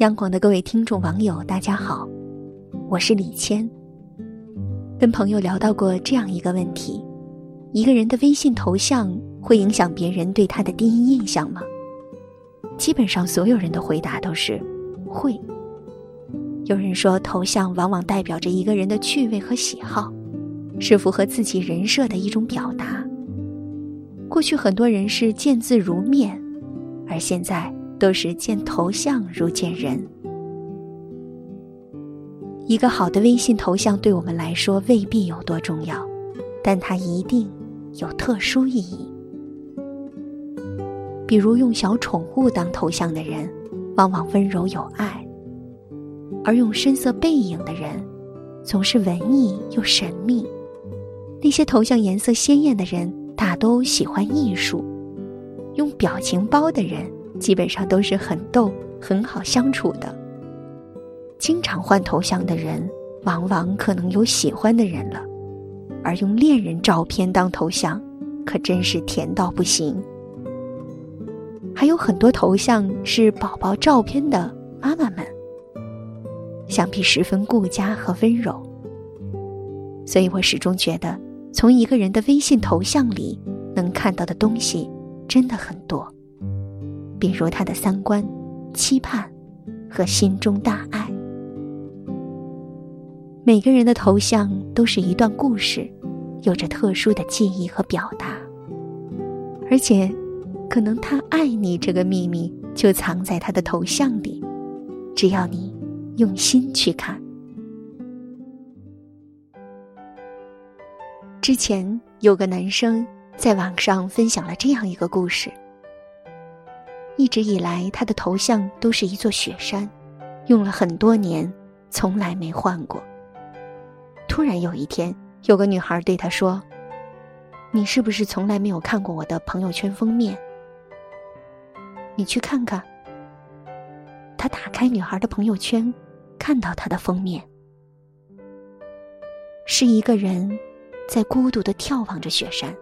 央广的各位听众网友，大家好，我是李谦。跟朋友聊到过这样一个问题：一个人的微信头像会影响别人对他的第一印象吗？基本上所有人的回答都是会。有人说，头像往往代表着一个人的趣味和喜好，是符合自己人设的一种表达。过去很多人是见字如面，而现在都是见头像如见人。一个好的微信头像对我们来说未必有多重要，但它一定有特殊意义。比如用小宠物当头像的人，往往温柔有爱；而用深色背影的人，总是文艺又神秘。那些头像颜色鲜艳的人，大都喜欢艺术；用表情包的人基本上都是很逗、很好相处的。经常换头像的人，往往可能有喜欢的人了，而用恋人照片当头像，可真是甜到不行。还有很多头像是宝宝照片的妈妈们，想必十分顾家和温柔。所以我始终觉得，从一个人的微信头像里能看到的东西真的很多，比如他的三观、期盼和心中大爱。每个人的头像都是一段故事，有着特殊的记忆和表达，而且可能他爱你这个秘密就藏在他的头像里，只要你用心去看。之前有个男生在网上分享了这样一个故事。一直以来，他的头像都是一座雪山，用了很多年，从来没换过。突然有一天，有个女孩对他说：“你是不是从来没有看过我的朋友圈封面？你去看看。”他打开女孩的朋友圈，看到她的封面，是一个人在孤独地眺望着雪山，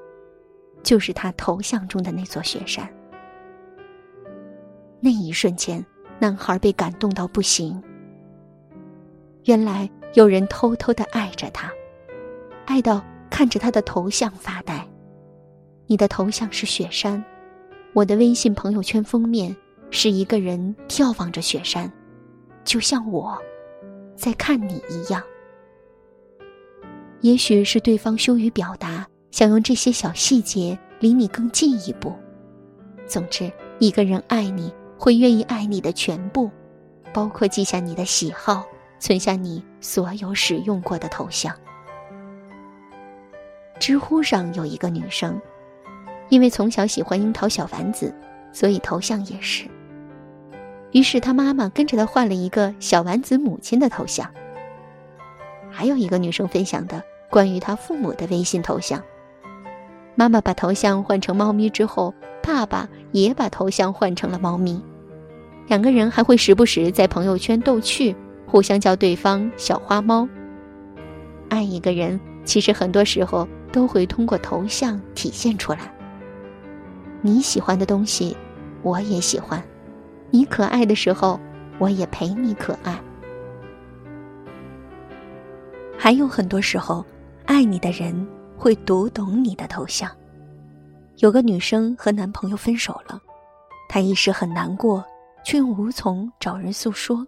就是他头像中的那座雪山。那一瞬间，男孩被感动到不行。原来有人偷偷地爱着他，爱到看着他的头像发呆。你的头像是雪山，我的微信朋友圈封面是一个人眺望着雪山，就像我在看你一样。也许是对方羞于表达，想用这些小细节离你更进一步。总之，一个人爱你，会愿意爱你的全部，包括记下你的喜好，存下你所有使用过的头像。知乎上有一个女生，因为从小喜欢樱桃小丸子，所以头像也是。于是她妈妈跟着她换了一个小丸子母亲的头像。还有一个女生分享的关于她父母的微信头像，妈妈把头像换成猫咪之后，爸爸也把头像换成了猫咪，两个人还会时不时在朋友圈逗趣，互相叫对方小花猫。爱一个人，其实很多时候都会通过头像体现出来。你喜欢的东西，我也喜欢；你可爱的时候，我也陪你可爱。还有很多时候，爱你的人会读懂你的头像。有个女生和男朋友分手了，她一时很难过，却又无从找人诉说，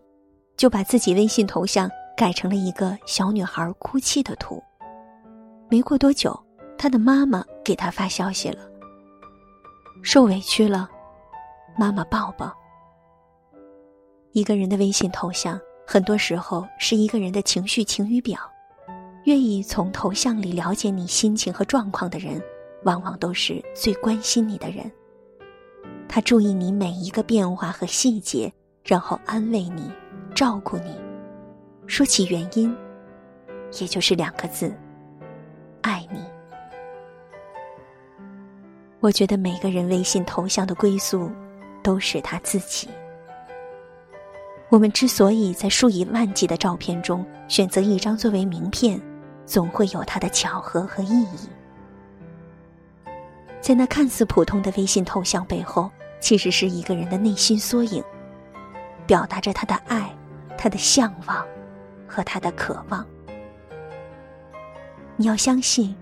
就把自己微信头像改成了一个小女孩哭泣的图。没过多久，她的妈妈给她发消息了：“受委屈了，妈妈抱抱。”一个人的微信头像，很多时候是一个人的情绪晴雨表。愿意从头像里了解你心情和状况的人，往往都是最关心你的人。他注意你每一个变化和细节，然后安慰你，照顾你。说起原因，也就是两个字：爱你。我觉得每个人微信头像的归宿都是他自己。我们之所以在数以万计的照片中选择一张作为名片，总会有它的巧合和意义。在那看似普通的微信头像背后，其实是一个人的内心缩影。表达着他的爱，他的向往和他的渴望。你要相信，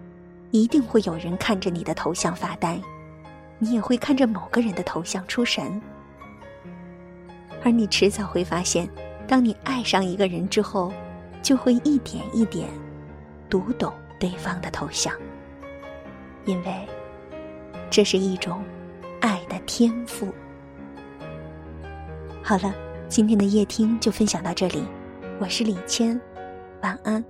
一定会有人看着你的头像发呆，你也会看着某个人的头像出神。而你迟早会发现，当你爱上一个人之后，就会一点一点读懂对方的头像，因为这是一种爱的天赋。好了，今天的夜听就分享到这里，我是李谦，晚安。